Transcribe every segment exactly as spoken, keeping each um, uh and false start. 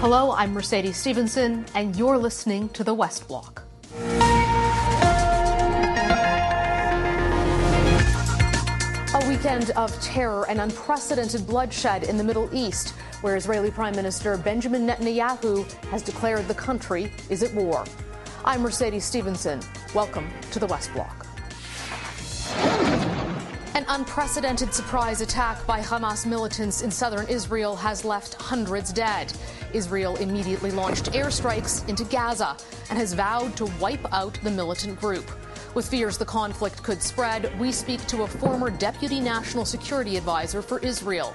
Hello, I'm Mercedes Stephenson, and you're listening to The West Block. A weekend of terror and unprecedented bloodshed in the Middle East, where Israeli Prime Minister Benjamin Netanyahu has declared the country is at war. I'm Mercedes Stephenson. Welcome to The West Block. An unprecedented surprise attack by Hamas militants in southern Israel has left hundreds dead. Israel immediately launched airstrikes into Gaza and has vowed to wipe out the militant group. With fears the conflict could spread, we speak to a former Deputy National Security Advisor for Israel.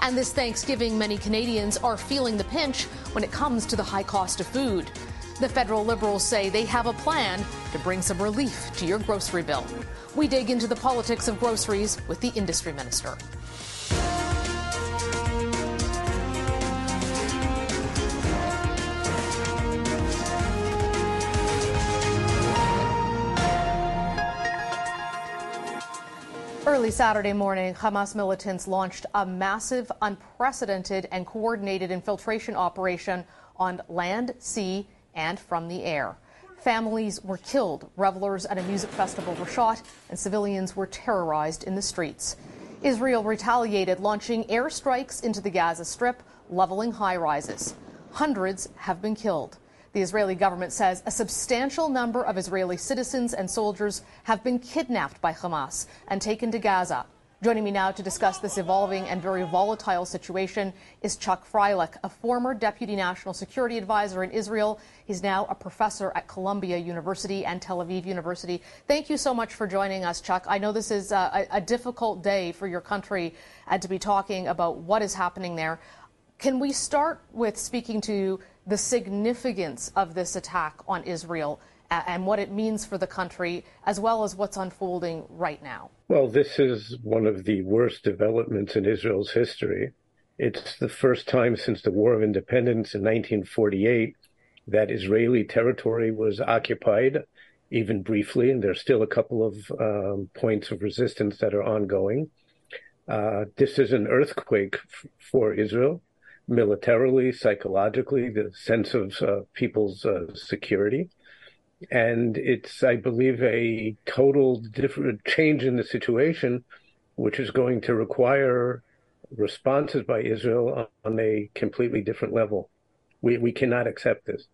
And this Thanksgiving, many Canadians are feeling the pinch when it comes to the high cost of food. The federal Liberals say they have a plan to bring some relief to your grocery bill. We dig into the politics of groceries with the industry minister. Early Saturday morning, Hamas militants launched a massive, unprecedented, and coordinated infiltration operation on land, sea, and from the air. Families were killed, revelers at a music festival were shot, and civilians were terrorized in the streets. Israel retaliated, launching airstrikes into the Gaza Strip, leveling high-rises. Hundreds have been killed. The Israeli government says a substantial number of Israeli citizens and soldiers have been kidnapped by Hamas and taken to Gaza. Joining me now to discuss this evolving and very volatile situation is Chuck Freilich, a former Deputy National Security Advisor in Israel. He's now a professor at Columbia University and Tel Aviv University. Thank you so much for joining us, Chuck. I know this is a, a difficult day for your country and to be talking about what is happening there. Can we start with speaking to the significance of this attack on Israel and what it means for the country, as well as what's unfolding right now? Well, this is one of the worst developments in Israel's history. It's the first time since the War of Independence in nineteen forty-eight that Israeli territory was occupied, even briefly, and there's still a couple of um, points of resistance that are ongoing. Uh, this is an earthquake f- for Israel, militarily, psychologically, the sense of uh, people's uh, security. And it's, I believe, a total different change in the situation, which is going to require responses by Israel on a completely different level. We we cannot accept this.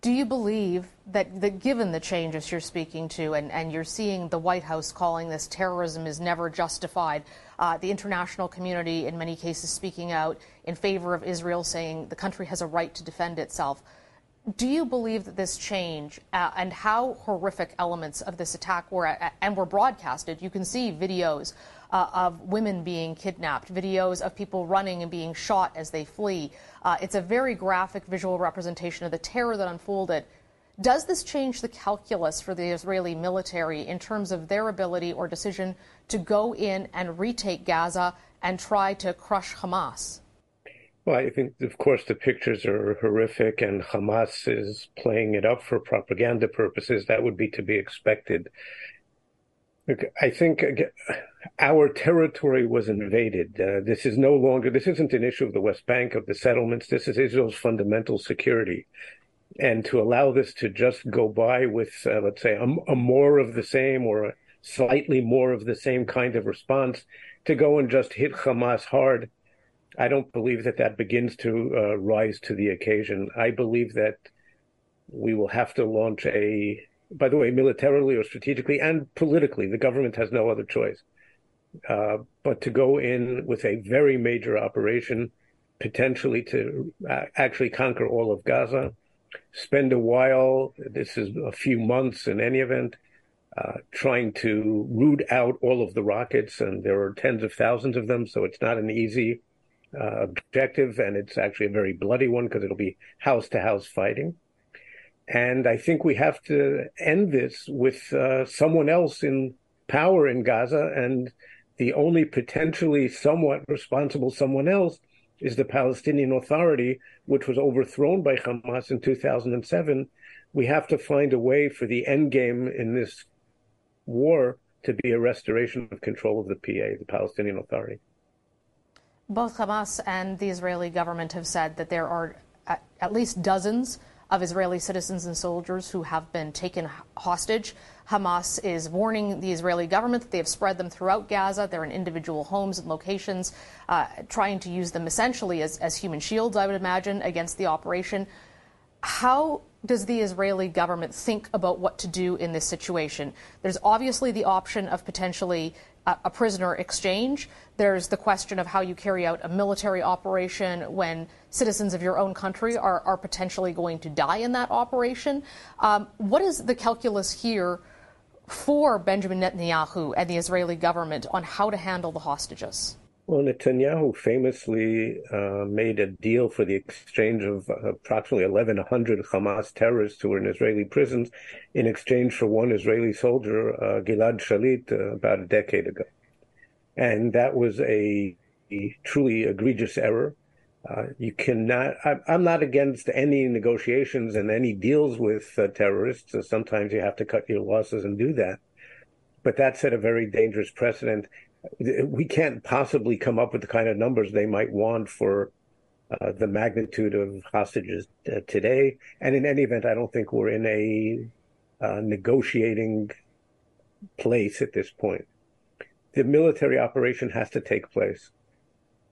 Do you believe that, that given the changes you're speaking to, and, and you're seeing the White House calling this terrorism is never justified, uh, the international community in many cases speaking out in favor of Israel, saying the country has a right to defend itself, do you believe that this change uh, and how horrific elements of this attack were at, and were broadcasted? You can see videos uh, of women being kidnapped, videos of people running and being shot as they flee. Uh, it's a very graphic visual representation of the terror that unfolded. Does this change the calculus for the Israeli military in terms of their ability or decision to go in and retake Gaza and try to crush Hamas? Well, I think, of course, the pictures are horrific, and Hamas is playing it up for propaganda purposes. That would be to be expected. I think our territory was invaded. Uh, this is no longer, this isn't an issue of the West Bank, of the settlements. This is Israel's fundamental security. And to allow this to just go by with, uh, let's say, a, a more of the same or a slightly more of the same kind of response, to go and just hit Hamas hard, I don't believe that that begins to uh, rise to the occasion. I believe that we will have to launch a, by the way, militarily or strategically and politically, the government has no other choice, uh, but to go in with a very major operation, potentially to uh, actually conquer all of Gaza, spend a while, this is a few months in any event, Uh, trying to root out all of the rockets, and there are tens of thousands of them, so it's not an easy Uh, objective, and it's actually a very bloody one because it'll be house-to-house fighting. And I think we have to end this with uh, someone else in power in Gaza, and the only potentially somewhat responsible someone else is the Palestinian Authority, which was overthrown by Hamas in two thousand seven. We have to find a way for the end game in this war to be a restoration of control of the P A, the Palestinian Authority. Both Hamas and the Israeli government have said that there are at, at least dozens of Israeli citizens and soldiers who have been taken hostage. Hamas is warning the Israeli government that they have spread them throughout Gaza. They're in individual homes and locations, uh, trying to use them essentially as, as human shields, I would imagine, against the operation. How does the Israeli government think about what to do in this situation? There's obviously the option of potentially uh, a prisoner exchange. There's the question of how you carry out a military operation when citizens of your own country are, are potentially going to die in that operation. Um, what is the calculus here for Benjamin Netanyahu and the Israeli government on how to handle the hostages? Well, Netanyahu famously uh, made a deal for the exchange of approximately eleven hundred Hamas terrorists who were in Israeli prisons in exchange for one Israeli soldier, uh, Gilad Shalit, uh, about a decade ago. And that was a, a truly egregious error. Uh, you cannot, I, I'm not against any negotiations and any deals with uh, terrorists. So sometimes you have to cut your losses and do that. But that set a very dangerous precedent. We can't possibly come up with the kind of numbers they might want for uh, the magnitude of hostages uh, today. And in any event, I don't think we're in a uh, negotiating place at this point. The military operation has to take place.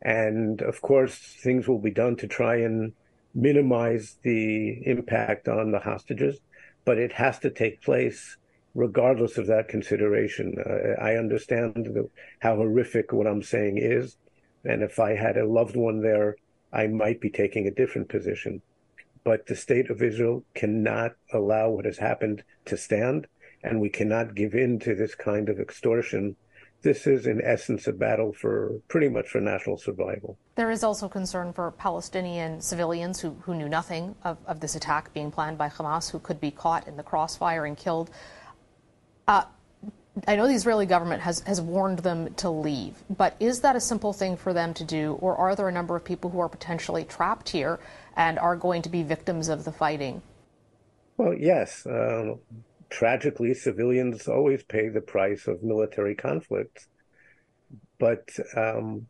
And of course, things will be done to try and minimize the impact on the hostages, but it has to take place regardless of that consideration. Uh, I understand the, how horrific what I'm saying is, and if I had a loved one there, I might be taking a different position. But the state of Israel cannot allow what has happened to stand, and we cannot give in to this kind of extortion. This is, in essence, a battle for pretty much for national survival. There is also concern for Palestinian civilians who, who knew nothing of, of this attack being planned by Hamas, who could be caught in the crossfire and killed. Uh, I know the Israeli government has, has warned them to leave, but is that a simple thing for them to do, or are there a number of people who are potentially trapped here and are going to be victims of the fighting? Well, yes. Uh, tragically, civilians always pay the price of military conflicts. But um,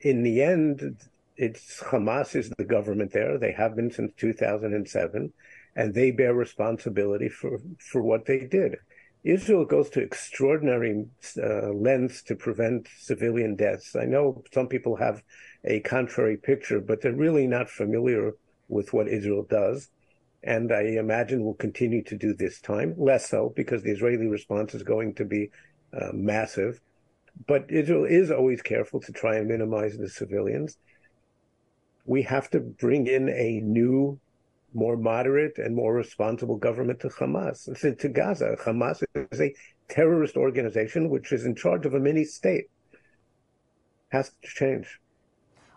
in the end, it's Hamas is the government there. They have been since two thousand seven, and they bear responsibility for, for what they did. Israel goes to extraordinary uh, lengths to prevent civilian deaths. I know some people have a contrary picture, but they're really not familiar with what Israel does. And I imagine will continue to do this time, less so, because the Israeli response is going to be uh, massive. But Israel is always careful to try and minimize the civilians. We have to bring in a new, more moderate and more responsible government to Hamas, to, to Gaza. Hamas is a terrorist organization which is in charge of a mini-state. Has to change.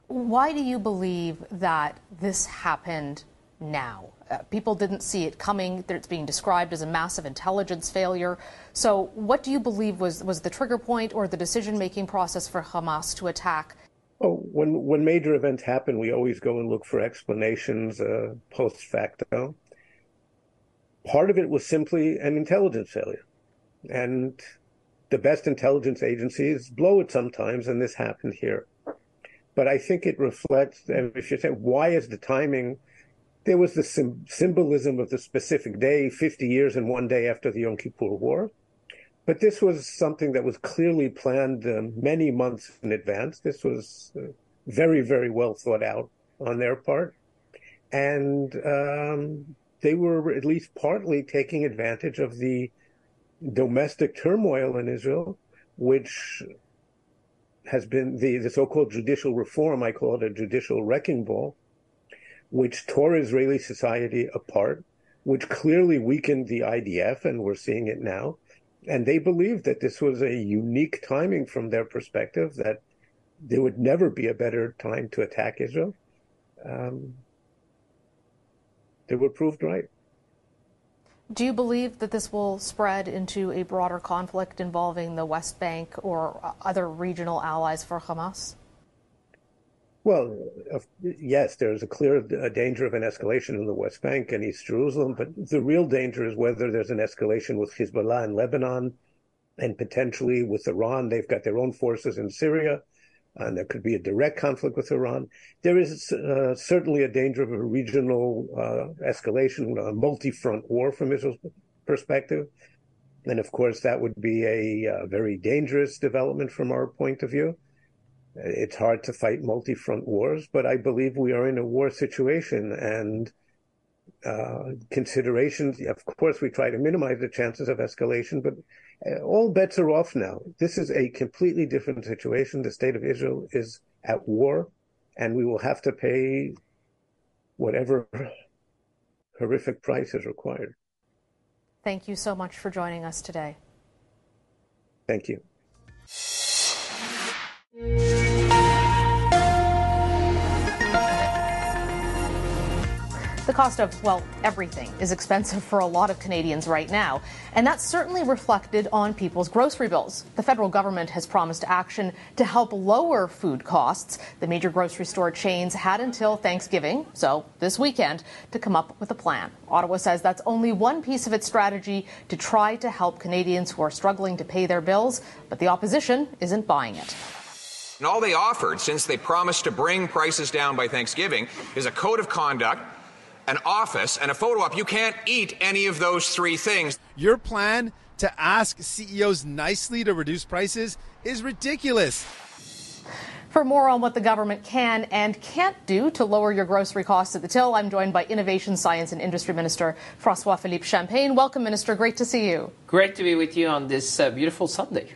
Why do you believe that this happened now? Uh, people didn't see it coming. It's being described as a massive intelligence failure. So what do you believe was, was the trigger point or the decision-making process for Hamas to attack? Oh, when, when major events happen, we always go and look for explanations uh, post facto. Part of it was simply an intelligence failure. And the best intelligence agencies blow it sometimes, and this happened here. But I think it reflects, and if you say, why is the timing? There was the sim- symbolism of the specific day, fifty years and one day after the Yom Kippur War. But this was something that was clearly planned uh, many months in advance. This was uh, very, very well thought out on their part. And um, they were at least partly taking advantage of the domestic turmoil in Israel, which has been the, the so-called judicial reform, I call it a judicial wrecking ball, which tore Israeli society apart, which clearly weakened the I D F, and we're seeing it now. And they believed that this was a unique timing from their perspective, that there would never be a better time to attack Israel. Um, they were proved right. Do you believe that this will spread into a broader conflict involving the West Bank or other regional allies for Hamas? Well, yes, there's a clear danger of an escalation in the West Bank and East Jerusalem, but the real danger is whether there's an escalation with Hezbollah in Lebanon and potentially with Iran. They've got their own forces in Syria. and there could be a direct conflict with Iran. There is uh, certainly a danger of a regional uh, escalation, a multi-front war from Israel's perspective. And of course, that would be a uh, very dangerous development from our point of view. It's hard to fight multi-front wars, but I believe we are in a war situation, and uh, considerations, of course, we try to minimize the chances of escalation, but all bets are off now. This is a completely different situation. The state of Israel is at war, and we will have to pay whatever horrific price is required. Thank you so much for joining us today. Thank you. The cost of, well, everything is expensive for a lot of Canadians right now, and that's certainly reflected on people's grocery bills. The federal government has promised action to help lower food costs. The major grocery store chains had until Thanksgiving, so this weekend, to come up with a plan. Ottawa says that's only one piece of its strategy to try to help Canadians who are struggling to pay their bills, but the opposition isn't buying it. And all they offered, since they promised to bring prices down by Thanksgiving, is a code of conduct, an office, and a photo op. You can't eat any of those three things. Your plan to ask C E Os nicely to reduce prices is ridiculous. For more on what the government can and can't do to lower your grocery costs at the till, I'm joined by Innovation, Science and Industry Minister François-Philippe Champagne. Welcome, Minister. Great to see you. Great to be with you on this uh, beautiful Sunday.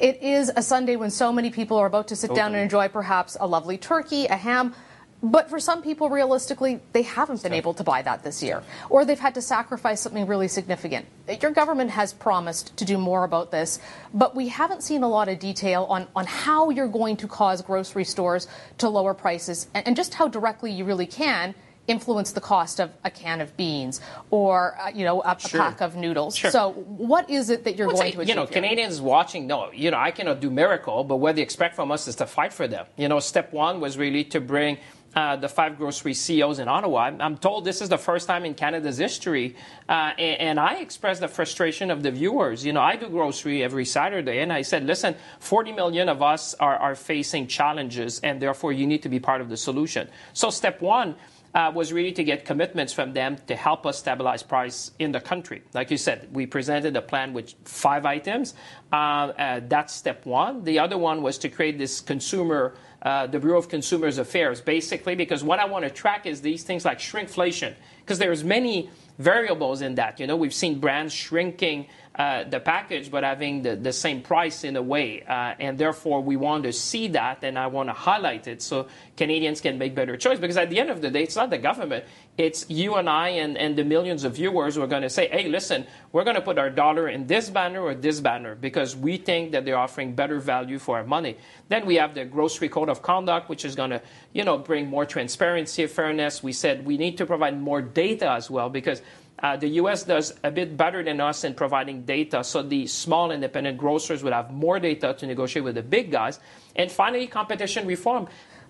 It is a Sunday when so many people are about to sit okay. down and enjoy perhaps a lovely turkey, a ham. But for some people, realistically, they haven't been able to buy that this year, or they've had to sacrifice something really significant. Your government has promised to do more about this, but we haven't seen a lot of detail on, on how you're going to cause grocery stores to lower prices and, and just how directly you really can influence the cost of a can of beans or, uh, you know, a, sure. a pack of noodles. Sure. So what is it that you're going say, to achieve? You know, here? Canadians watching, no, you know, I cannot do miracle, but what they expect from us is to fight for them. You know, step one was really to bring Uh, the five grocery C E Os in Ottawa. I'm, I'm told this is the first time in Canada's history, uh, and, and I expressed the frustration of the viewers. You know, I do grocery every Saturday, and I said, listen, forty million of us are, are facing challenges, and therefore you need to be part of the solution. So step one uh, was really to get commitments from them to help us stabilize price in the country. Like you said, we presented a plan with five items. Uh, uh, that's step one. The other one was to create this consumer Uh, the Bureau of Consumers Affairs, basically, because what I want to track is these things like shrinkflation, because there's many variables in that. You know, we've seen brands shrinking uh, the package but having the, the same price in a way, uh, and therefore we want to see that, and I want to highlight it so Canadians can make better choice, because at the end of the day, it's not the government, it's you and I and, and the millions of viewers who are going to say, hey, listen, we're going to put our dollar in this banner or this banner because we think that they're offering better value for our money. Then we have the grocery code of conduct, which is going to, you know, bring more transparency, fairness. We said we need to provide more data as well, because uh, the U S does a bit better than us in providing data, so the small independent grocers will have more data to negotiate with the big guys. And finally, competition reform.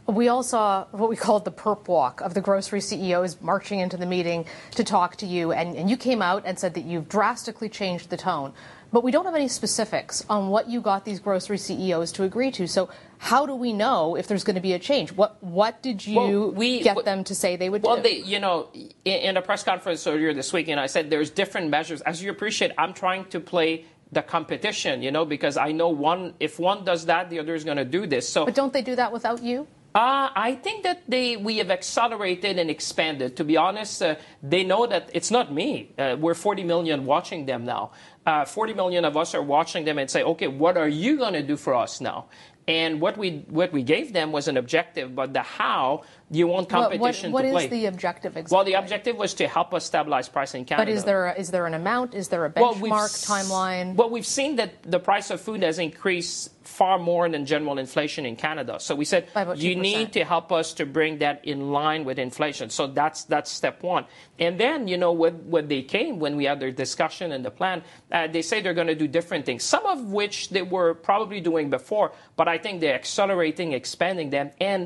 We all saw what we called the perp walk of the grocery C E Os marching into the meeting to talk to you, and, and you came out and said that you've drastically changed the tone. But we don't have any specifics on what you got these grocery C E Os to agree to. So how do we know if there's going to be a change? What what did you well, we, get well, them to say they would well, do? Well, you know, in, in a press conference earlier this week, and I said there's different measures. As you appreciate, I'm trying to play the competition, you know, because I know one if one does that, the other is going to do this. So, but don't they do that without you? Uh, I think that they, we have accelerated and expanded. To be honest, uh, they know that it's not me. Uh, we're forty million watching them now. Uh, forty million of us are watching them and say, okay, what are you going to do for us now? And what we what we gave them was an objective, but the how, you want competition what, what, what to play. What is the objective exactly? Well, the objective was to help us stabilize price in Canada. But is there, a, is there an amount? Is there a benchmark well, timeline? Well, we've seen that the price of food has increased far more than general inflation in Canada. So we said, you need to help us to bring that in line with inflation. So that's that's step one. And then, you know, what, what they came when we had their discussion and the plan, uh, they say they're going to do different things, some of which they were probably doing before, but I I think they're accelerating, expanding them. And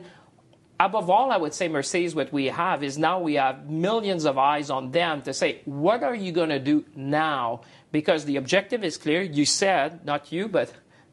above all, I would say, Mercedes, what we have is now we have millions of eyes on them to say, what are you going to do now? Because the objective is clear. You said, not you, but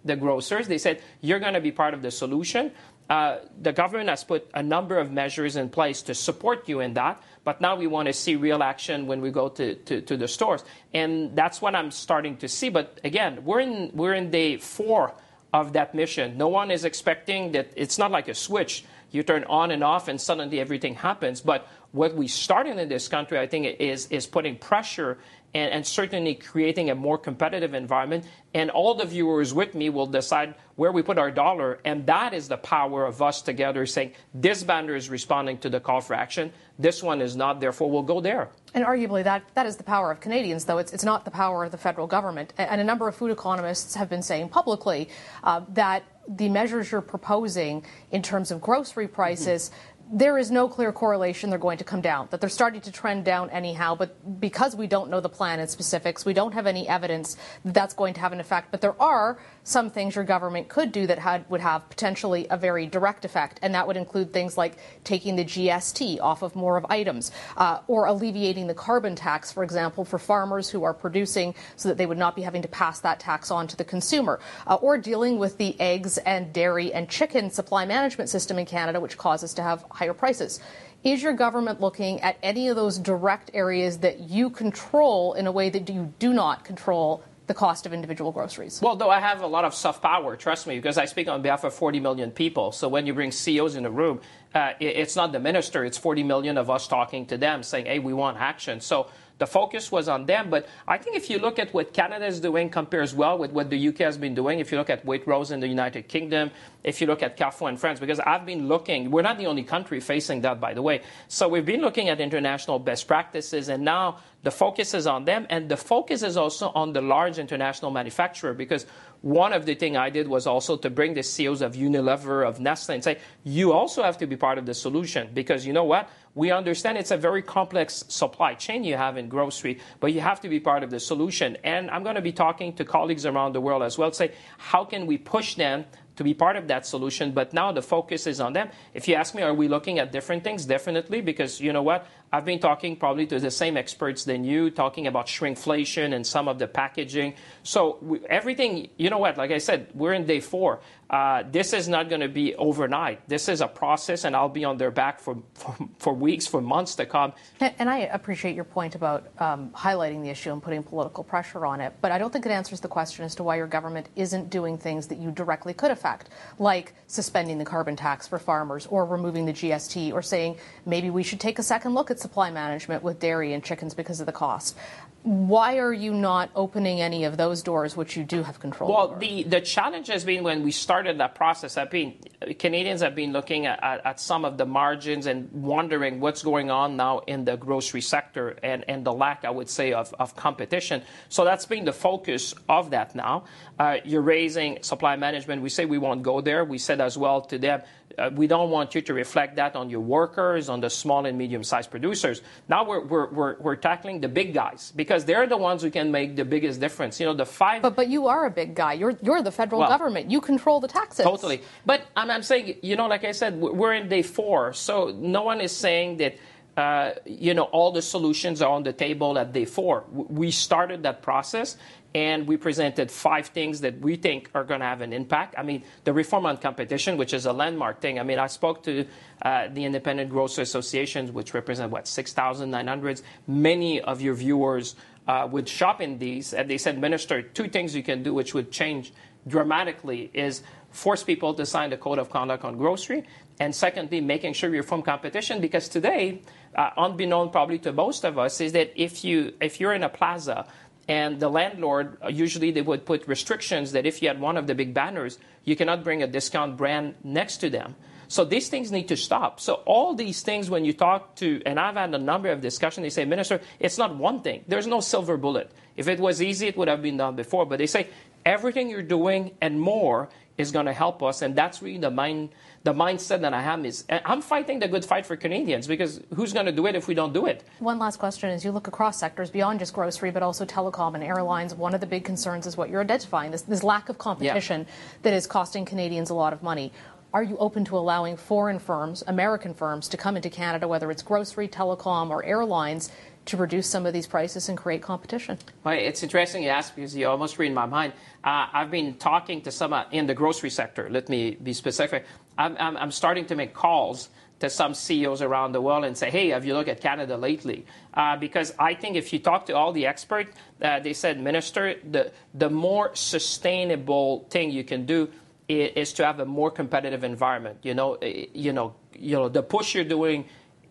the grocers. They said, you're going to be part of the solution. Uh, the government has put a number of measures in place to support you in that, but now we want to see real action when we go to, to, to the stores. And that's what I'm starting to see. But again, we're in, we're in day four of that mission. No one is expecting that. It's not like a switch. You turn on and off and suddenly everything happens. But what we started in this country, I think, is, is putting pressure and, and certainly creating a more competitive environment. And all the viewers with me will decide where we put our dollar. And that is the power of us together saying, this banner is responding to the call for action. This one is not. Therefore, we'll go there. And arguably, that, that is the power of Canadians, though. It's, it's not the power of the federal government. And a number of food economists have been saying publicly uh, that the measures you're proposing in terms of grocery prices, mm-hmm. there is no clear correlation they're going to come down, that they're starting to trend down anyhow. But because we don't know the plan in specifics, we don't have any evidence that that's going to have an effect. But there are some things your government could do that had, would have potentially a very direct effect. And that would include things like taking the G S T off of more of items uh, or alleviating the carbon tax, for example, for farmers who are producing so that they would not be having to pass that tax on to the consumer uh, or dealing with the eggs and dairy and chicken supply management system in Canada, which causes to have higher prices. Is your government looking at any of those direct areas that you control in a way that you do not control the cost of individual groceries? Well, though I have a lot of soft power, trust me, because I speak on behalf of forty million people. So when you bring C E Os in the room, uh, it's not the minister, it's forty million of us talking to them saying, hey, we want action. So the focus was on them. But I think if you look at what Canada is doing compares well with what the U K has been doing. If you look at Waitrose in the United Kingdom, if you look at Carrefour in France, because I've been looking, we're not the only country facing that, by the way. So we've been looking at international best practices, and now the focus is on them. And the focus is also on the large international manufacturer, because one of the things I did was also to bring the C E Os of Unilever, of Nestle, and say, you also have to be part of the solution, because you know what? We understand it's a very complex supply chain you have in grocery, but you have to be part of the solution. And I'm going to be talking to colleagues around the world as well to say, how can we push them to be part of that solution? But now the focus is on them. If you ask me, are we looking at different things? Definitely, because you know what? I've been talking probably to the same experts than you, talking about shrinkflation and some of the packaging. So we, everything, you know what? Like I said, we're in day four. Uh, this is not going to be overnight. This is a process, and I'll be on their back for, for, for weeks, for months to come. And, and I appreciate your point about um, highlighting the issue and putting political pressure on it, but I don't think it answers the question as to why your government isn't doing things that you directly could affect, like suspending the carbon tax for farmers or removing the G S T or saying maybe we should take a second look at supply management with dairy and chickens because of the cost. Why are you not opening any of those doors, which you do have control well, over? Well, the, the challenge has been when we started that process, I've been, Canadians have been looking at, at, at some of the margins and wondering what's going on now in the grocery sector and, and the lack, I would say, of, of competition. So that's been the focus of that now. Uh, you're raising supply management. We say we won't go there. We said as well to them, Uh, we don't want you to reflect that on your workers, on the small and medium-sized producers. Now we're, we're we're we're tackling the big guys, because they're the ones who can make the biggest difference. You know, the five. But but you are a big guy. You're you're the federal well, government. You control the taxes. Totally. But I'm I'm saying, you know, like I said, we're in day four, so no one is saying that. Uh, you know, all the solutions are on the table at day four. We started that process, and we presented five things that we think are going to have an impact. I mean, the reform on competition, which is a landmark thing. I mean, I spoke to uh, the Independent Grocer Associations, which represent, what, six thousand nine hundred. Many of your viewers uh, would shop in these, and they said, Minister, two things you can do which would change dramatically is force people to sign the code of conduct on grocery, and secondly, making sure we reform competition, because today, uh, unbeknown probably to most of us, is that if you if you're in a plaza and the landlord, usually they would put restrictions that if you had one of the big banners, you cannot bring a discount brand next to them. So these things need to stop. So all these things, when you talk to, and I've had a number of discussions, they say, Minister, it's not one thing. There's no silver bullet. If it was easy, it would have been done before. But they say everything you're doing and more is going to help us, and that's really the mind, the mindset that I have. Is I'm fighting the good fight for Canadians, because who's going to do it if we don't do it? One last question is, you look across sectors beyond just grocery, but also telecom and airlines. One of the big concerns is what you're identifying, this, this lack of competition yeah. that is costing Canadians a lot of money. Are you open to allowing foreign firms, American firms, to come into Canada, whether it's grocery, telecom, or airlines, to reduce some of these prices and create competition. Well, it's interesting you ask, because you almost read my mind. Uh, I've been talking to some uh, in the grocery sector. Let me be specific. I'm, I'm, I'm starting to make calls to some C E Os around the world and say, hey, have you looked at Canada lately? Uh, because I think if you talk to all the experts, uh, they said, Minister, the, the more sustainable thing you can do is, is to have a more competitive environment. You know, you know, you know, the push you're doing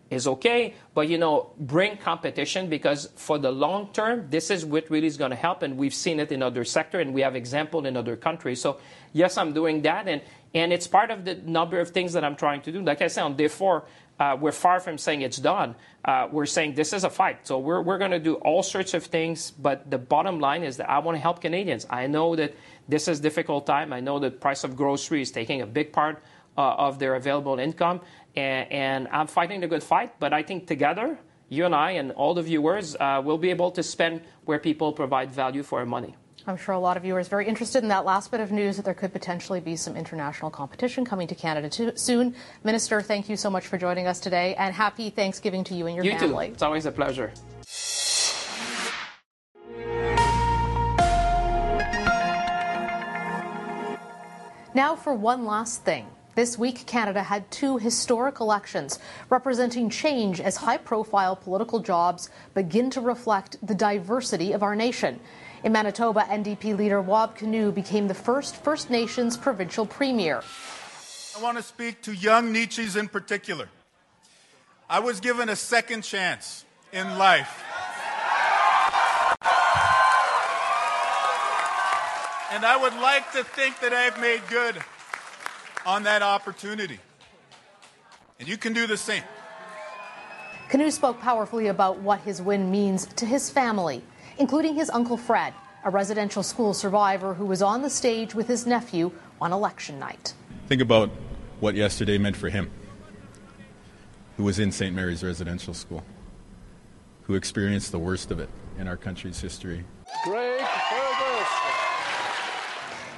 is okay, but, you know, bring competition, because for the long term, this is what really is going to help. And we've seen it in other sectors, and we have examples in other countries. So, yes, I'm doing that. And, and it's part of the number of things that I'm trying to do. Like I said, on day four, uh, we're far from saying it's done. Uh, we're saying this is a fight. So we're, we're going to do all sorts of things. But the bottom line is that I want to help Canadians. I know that this is a difficult time. I know the price of groceries is taking a big part uh, of their available income. And, and I'm fighting the good fight, but I think together, you and I and all the viewers uh, will be able to spend where people provide value for our money. I'm sure a lot of viewers are very interested in that last bit of news, that there could potentially be some international competition coming to Canada too, soon. Minister, thank you so much for joining us today, and happy Thanksgiving to you and your you family. Too. It's always a pleasure. Now for one last thing. This week, Canada had two historic elections representing change as high-profile political jobs begin to reflect the diversity of our nation. In Manitoba, N D P leader Wab Kinew became the first First Nations provincial premier. I want to speak to young Nietzsche's in particular. I was given a second chance in life. And I would like to think that I've made good on that opportunity. And you can do the same. Kinew spoke powerfully about what his win means to his family, including his uncle Fred, a residential school survivor who was on the stage with his nephew on election night. Think about what yesterday meant for him, who was in Saint Mary's Residential School, who experienced the worst of it in our country's history. Greg Fergus.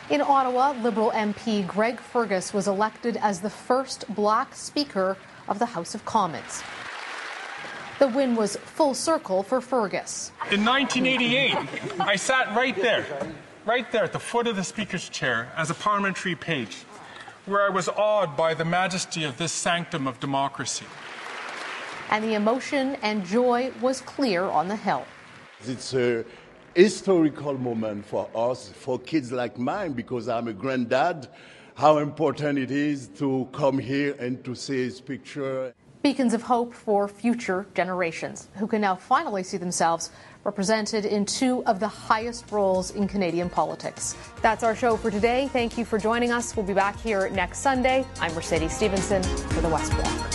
In Ottawa, Liberal M P Greg Fergus was elected as the first Black Speaker of the House of Commons. The win was full circle for Fergus. In nineteen eighty-eight, I sat right there, right there at the foot of the Speaker's chair as a parliamentary page, where I was awed by the majesty of this sanctum of democracy. And the emotion and joy was clear on the Hill. It's a historical moment for us, for kids like mine, because I'm a granddad, how important it is to come here and to see his picture. Beacons of hope for future generations, who can now finally see themselves represented in two of the highest roles in Canadian politics. That's our show for today. Thank you for joining us. We'll be back here next Sunday. I'm Mercedes Stephenson for The West Block.